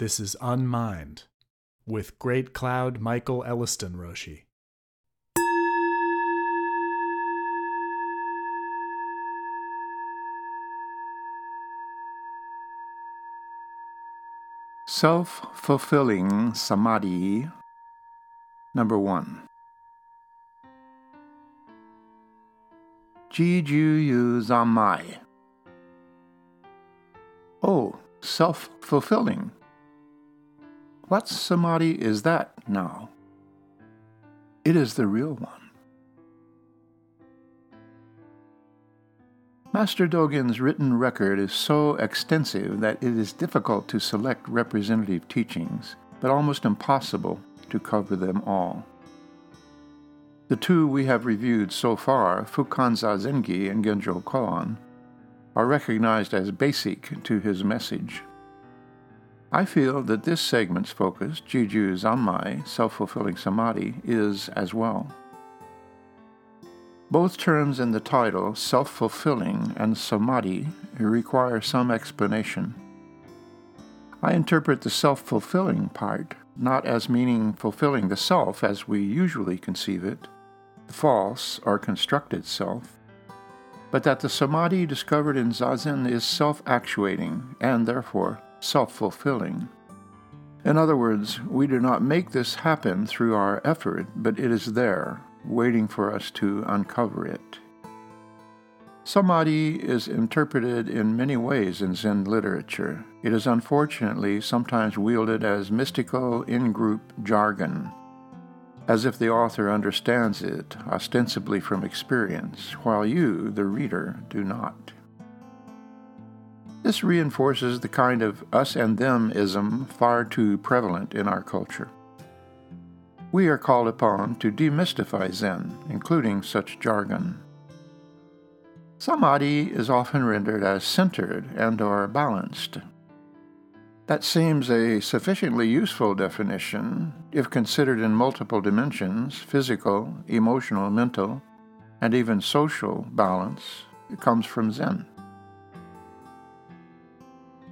This is UnMind with Great Cloud Michael Elliston Roshi. Self-fulfilling Samadhi, number 1. Jijuyu Zammai. Oh, self-fulfilling. What Samadhi is that now? It is the real one. Master Dogen's written record is so extensive that it is difficult to select representative teachings, but almost impossible to cover them all. The two we have reviewed so far, Fukan Zazengi and Genjo Koan, are recognized as basic to his message. I feel that this segment's focus, Jijuyu Zammai, self-fulfilling Samadhi, is as well. Both terms in the title, self-fulfilling and Samadhi, require some explanation. I interpret the self-fulfilling part not as meaning fulfilling the self as we usually conceive it, the false or constructed self, but that the Samadhi discovered in Zazen is self-actuating and therefore self-fulfilling. In other words, we do not make this happen through our effort, but it is there, waiting for us to uncover it. Samadhi is interpreted in many ways in Zen literature. It is unfortunately sometimes wielded as mystical in-group jargon, as if the author understands it, ostensibly from experience, while you, the reader, do not. This reinforces the kind of us-and-them-ism far too prevalent in our culture. We are called upon to demystify Zen, including such jargon. Samadhi is often rendered as centered and/or balanced. That seems a sufficiently useful definition if considered in multiple dimensions: physical, emotional, mental, and even social balance. It comes from Zen.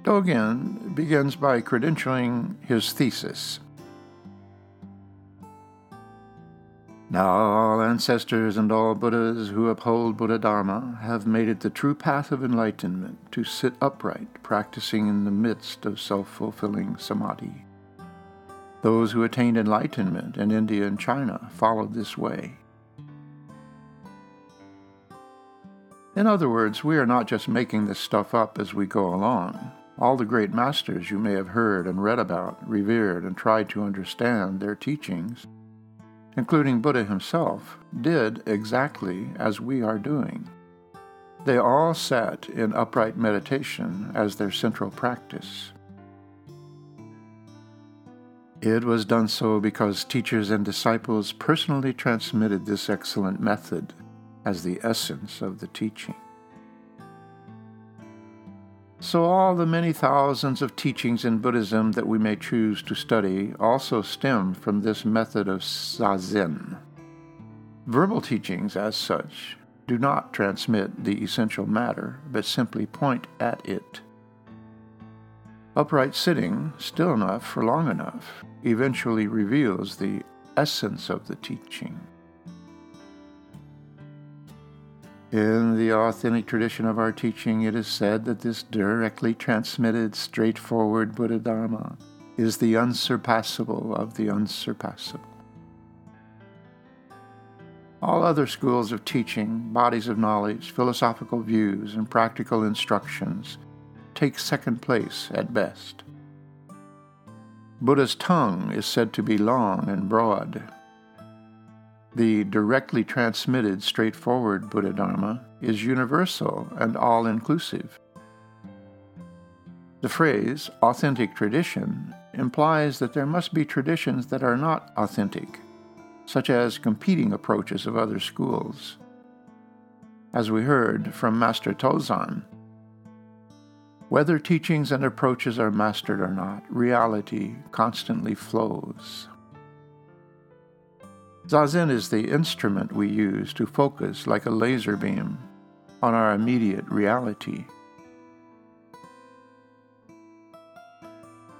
Dogen begins by credentialing his thesis. Now all ancestors and all Buddhas who uphold Buddha Dharma have made it the true path of enlightenment to sit upright, practicing in the midst of self-fulfilling Samadhi. Those who attained enlightenment in India and China followed this way. In other words, we are not just making this stuff up as we go along. All the great masters you may have heard and read about, revered, and tried to understand their teachings, including Buddha himself, did exactly as we are doing. They all sat in upright meditation as their central practice. It was done so because teachers and disciples personally transmitted this excellent method as the essence of the teaching. So all the many thousands of teachings in Buddhism that we may choose to study also stem from this method of Zazen. Verbal teachings, as such, do not transmit the essential matter, but simply point at it. Upright sitting, still enough for long enough, eventually reveals the essence of the teaching. In the authentic tradition of our teaching, it is said that this directly transmitted, straightforward Buddha Dharma is the unsurpassable of the unsurpassable. All other schools of teaching, bodies of knowledge, philosophical views, and practical instructions take second place at best. Buddha's tongue is said to be long and broad. The directly transmitted, straightforward Buddha Dharma is universal and all-inclusive. The phrase, authentic tradition, implies that there must be traditions that are not authentic, such as competing approaches of other schools. As we heard from Master Tozan, whether teachings and approaches are mastered or not, reality constantly flows. Zazen is the instrument we use to focus, like a laser beam, on our immediate reality.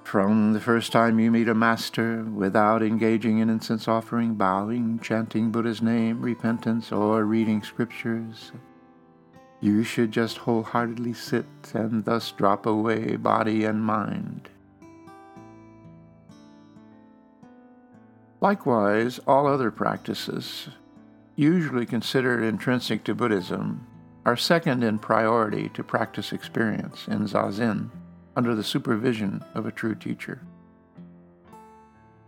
From the first time you meet a master, without engaging in incense offering, bowing, chanting Buddha's name, repentance, or reading scriptures, you should just wholeheartedly sit and thus drop away body and mind. Likewise, all other practices, usually considered intrinsic to Buddhism, are second in priority to practice experience in Zazen, under the supervision of a true teacher.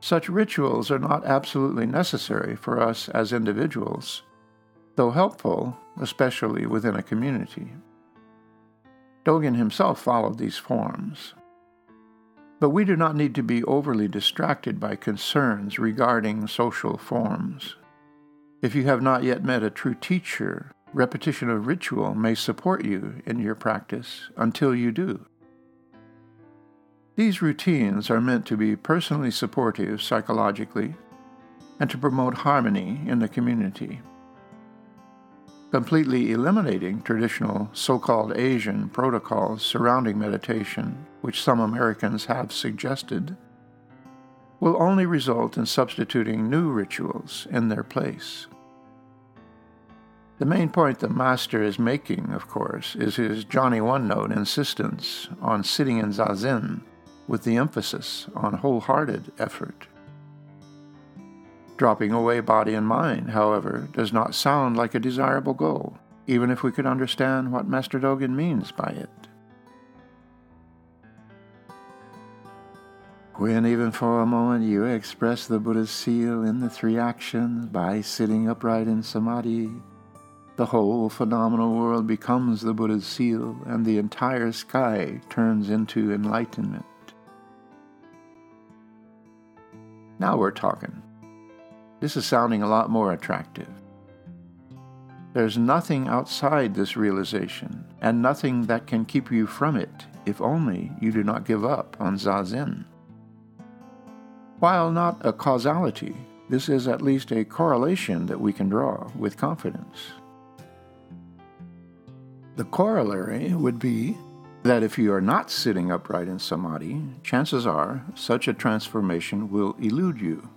Such rituals are not absolutely necessary for us as individuals, though helpful, especially within a community. Dogen himself followed these forms. But we do not need to be overly distracted by concerns regarding social forms. If you have not yet met a true teacher, repetition of ritual may support you in your practice until you do. These routines are meant to be personally supportive psychologically and to promote harmony in the community. Completely eliminating traditional so-called Asian protocols surrounding meditation, which some Americans have suggested, will only result in substituting new rituals in their place. The main point the Master is making, of course, is his Johnny One Note insistence on sitting in Zazen with the emphasis on wholehearted effort. Dropping away body and mind, however, does not sound like a desirable goal, even if we could understand what Master Dogen means by it. When even for a moment you express the Buddha's seal in the three actions by sitting upright in Samadhi, the whole phenomenal world becomes the Buddha's seal and the entire sky turns into enlightenment. Now we're talking. This is sounding a lot more attractive. There's nothing outside this realization, and nothing that can keep you from it, if only you do not give up on Zazen. While not a causality, this is at least a correlation that we can draw with confidence. The corollary would be that if you are not sitting upright in Samadhi, chances are such a transformation will elude you.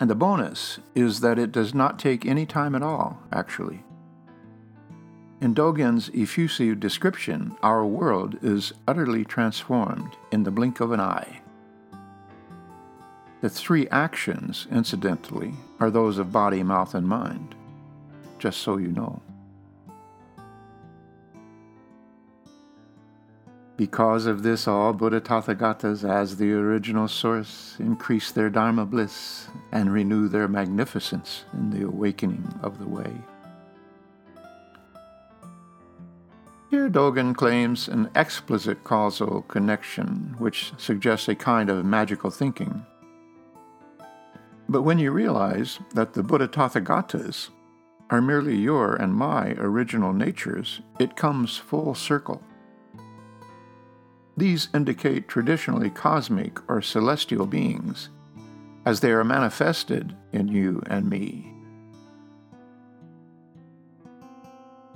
And the bonus is that it does not take any time at all, actually. In Dogen's effusive description, our world is utterly transformed in the blink of an eye. The three actions, incidentally, are those of body, mouth, and mind, just so you know. Because of this, all Buddha Tathagatas, as the original source, increase their Dharma bliss and renew their magnificence in the awakening of the way. Here Dogen claims an explicit causal connection, which suggests a kind of magical thinking. But when you realize that the Buddha Tathagatas are merely your and my original natures, it comes full circle. These indicate traditionally cosmic or celestial beings, as they are manifested in you and me.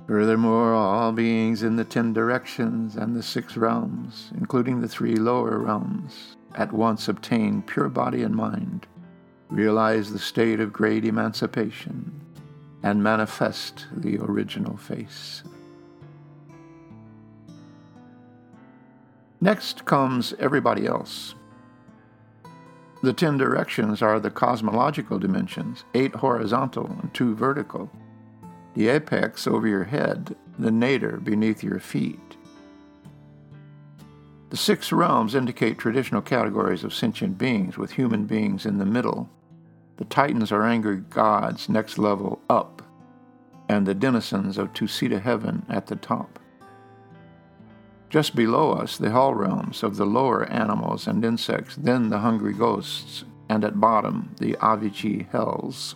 Furthermore, all beings in the 10 directions and the 6 realms, including the 3 lower realms, at once obtain pure body and mind, realize the state of great emancipation, and manifest the original face. Next comes everybody else. The 10 directions are the cosmological dimensions, 8 horizontal and 2 vertical, the apex over your head, the nadir beneath your feet. The 6 realms indicate traditional categories of sentient beings, with human beings in the middle. The titans are angry gods, next level up, and the denizens of Tusita heaven at the top. Just below us, the hell realms of the lower animals and insects, then the hungry ghosts, and at bottom, the avici hells.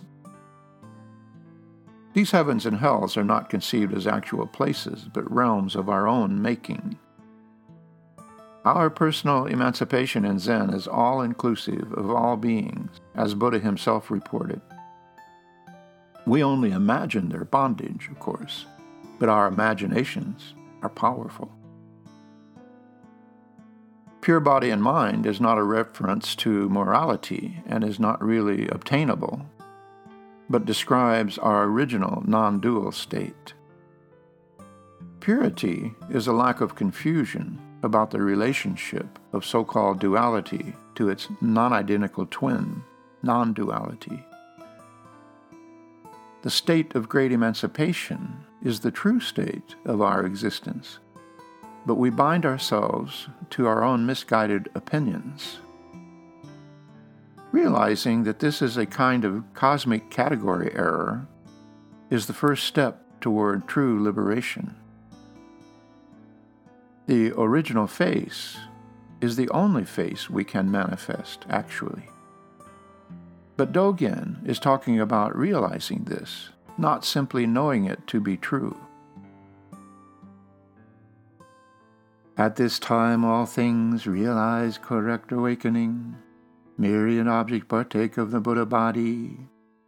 These heavens and hells are not conceived as actual places, but realms of our own making. Our personal emancipation in Zen is all-inclusive of all beings, as Buddha himself reported. We only imagine their bondage, of course, but our imaginations are powerful. pure body and mind is not a reference to morality and is not really obtainable, but describes our original non-dual state. Purity is a lack of confusion about the relationship of so-called duality to its non-identical twin, non-duality. The state of great emancipation is the true state of our existence, but we bind ourselves to our own misguided opinions. Realizing that this is a kind of cosmic category error is the first step toward true liberation. The original face is the only face we can manifest, actually. But Dogen is talking about realizing this, not simply knowing it to be true. At this time all things realize correct awakening. Myriad objects partake of the Buddha body,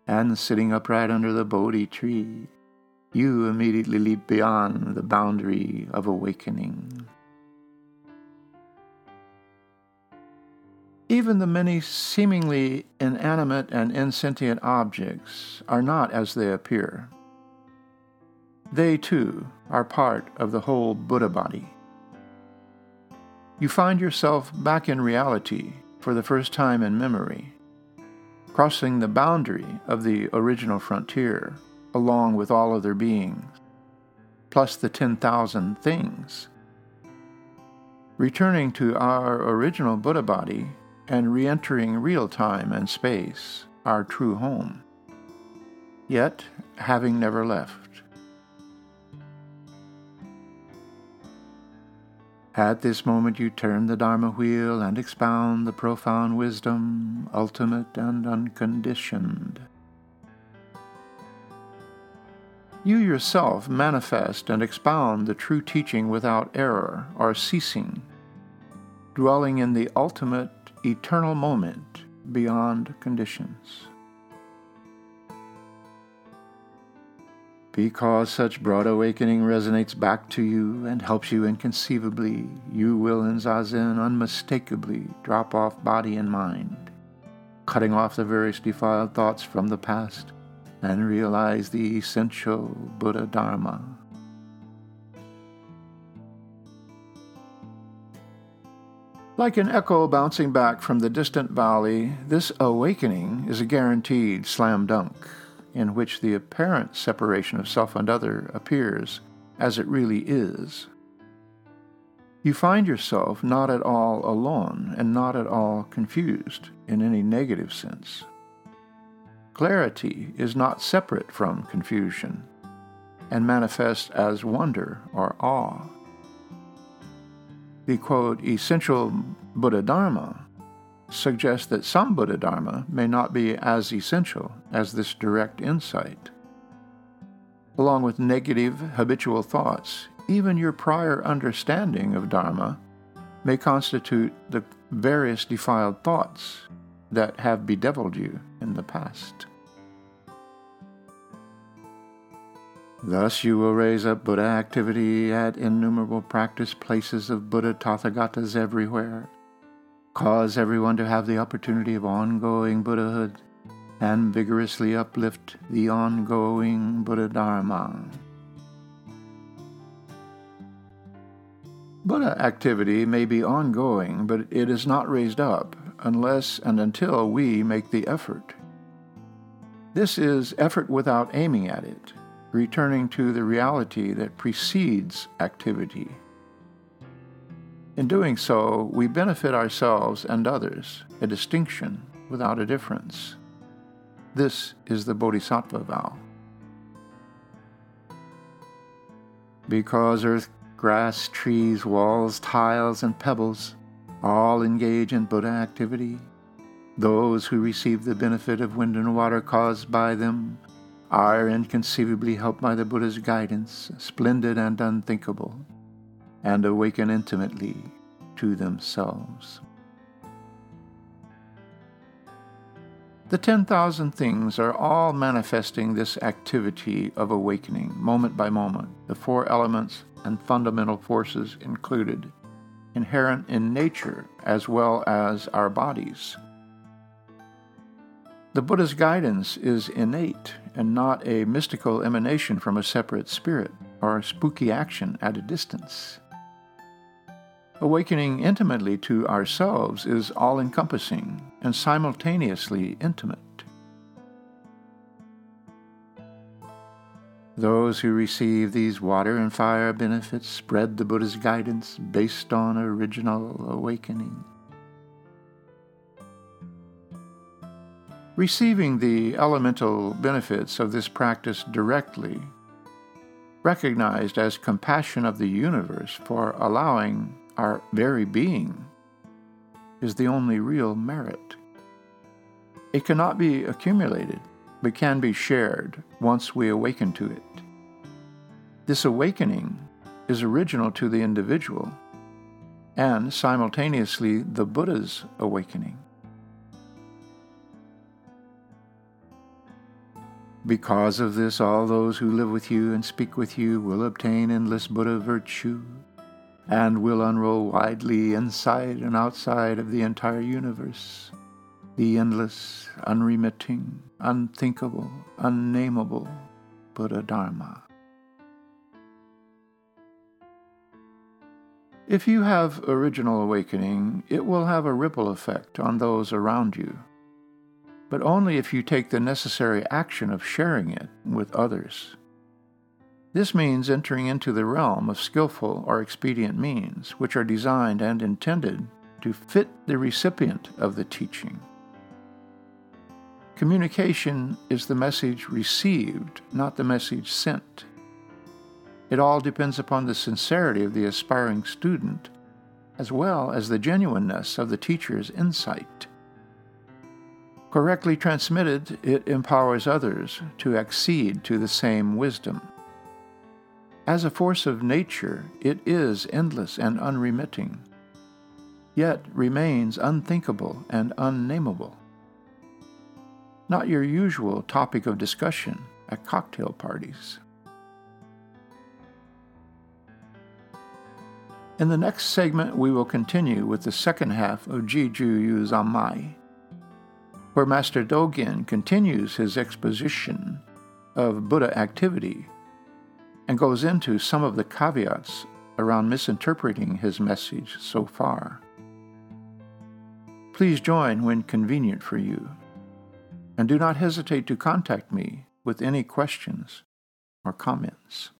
and sitting upright under the Bodhi tree, you immediately leap beyond the boundary of awakening. Even the many seemingly inanimate and insentient objects are not as they appear. They, too, are part of the whole Buddha body. You find yourself back in reality for the first time in memory, crossing the boundary of the original frontier, along with all other beings, plus the 10,000 things. Returning to our original Buddha body and re-entering real time and space, our true home, yet having never left. At this moment you turn the Dharma wheel and expound the profound wisdom, ultimate and unconditioned. You yourself manifest and expound the true teaching without error or ceasing, dwelling in the ultimate, eternal moment beyond conditions. Because such broad awakening resonates back to you and helps you inconceivably, you will in Zazen unmistakably drop off body and mind, cutting off the various defiled thoughts from the past, and realize the essential Buddha Dharma. Like an echo bouncing back from the distant valley, this awakening is a guaranteed slam dunk, in which the apparent separation of self and other appears as it really is. You find yourself not at all alone and not at all confused in any negative sense. Clarity is not separate from confusion and manifests as wonder or awe. The, quote, essential Buddha Dharma suggests that some Buddha Dharma may not be as essential as this direct insight. Along with negative, habitual thoughts, even your prior understanding of Dharma may constitute the various defiled thoughts that have bedeviled you in the past. Thus you will raise up Buddha activity at innumerable practice places of Buddha Tathagatas everywhere, cause everyone to have the opportunity of ongoing Buddhahood, and vigorously uplift the ongoing Buddha Dharma. Buddha activity may be ongoing, but it is not raised up unless and until we make the effort. This is effort without aiming at it, returning to the reality that precedes activity. In doing so, we benefit ourselves and others, a distinction without a difference. This is the Bodhisattva vow. Because earth, grass, trees, walls, tiles, and pebbles all engage in Buddha activity, those who receive the benefit of wind and water caused by them are inconceivably helped by the Buddha's guidance, splendid and unthinkable, and awaken intimately to themselves. The 10,000 things are all manifesting this activity of awakening, moment by moment, the four elements and fundamental forces included, inherent in nature as well as our bodies. The Buddha's guidance is innate and not a mystical emanation from a separate spirit or spooky action at a distance. Awakening intimately to ourselves is all-encompassing and simultaneously intimate. Those who receive these water and fire benefits spread the Buddha's guidance based on original awakening. Receiving the elemental benefits of this practice directly, recognized as compassion of the universe for allowing our very being, is the only real merit. It cannot be accumulated, but can be shared once we awaken to it. This awakening is original to the individual and simultaneously the Buddha's awakening. Because of this, all those who live with you and speak with you will obtain endless Buddha virtue and will unroll widely inside and outside of the entire universe, the endless, unremitting, unthinkable, unnameable Buddha Dharma. If you have original awakening, it will have a ripple effect on those around you, but only if you take the necessary action of sharing it with others. This means entering into the realm of skillful or expedient means, which are designed and intended to fit the recipient of the teaching. Communication is the message received, not the message sent. It all depends upon the sincerity of the aspiring student, as well as the genuineness of the teacher's insight. Correctly transmitted, it empowers others to accede to the same wisdom. As a force of nature, it is endless and unremitting, yet remains unthinkable and unnameable. Not your usual topic of discussion at cocktail parties. In the next segment, we will continue with the second half of Jijuyu Zammai, where Master Dogen continues his exposition of Buddha activity and goes into some of the caveats around misinterpreting his message so far. Please join when convenient for you. And do not hesitate to contact me with any questions or comments.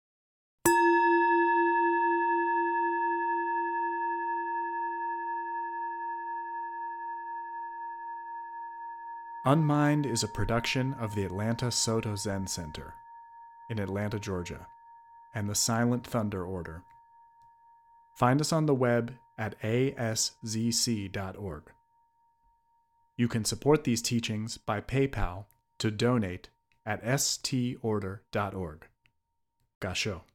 UnMind is a production of the Atlanta Soto Zen Center in Atlanta, Georgia, and the Silent Thunder Order. Find us on the web at ASZC.org. You can support these teachings by PayPal to donate at STOrder.org. Gasho.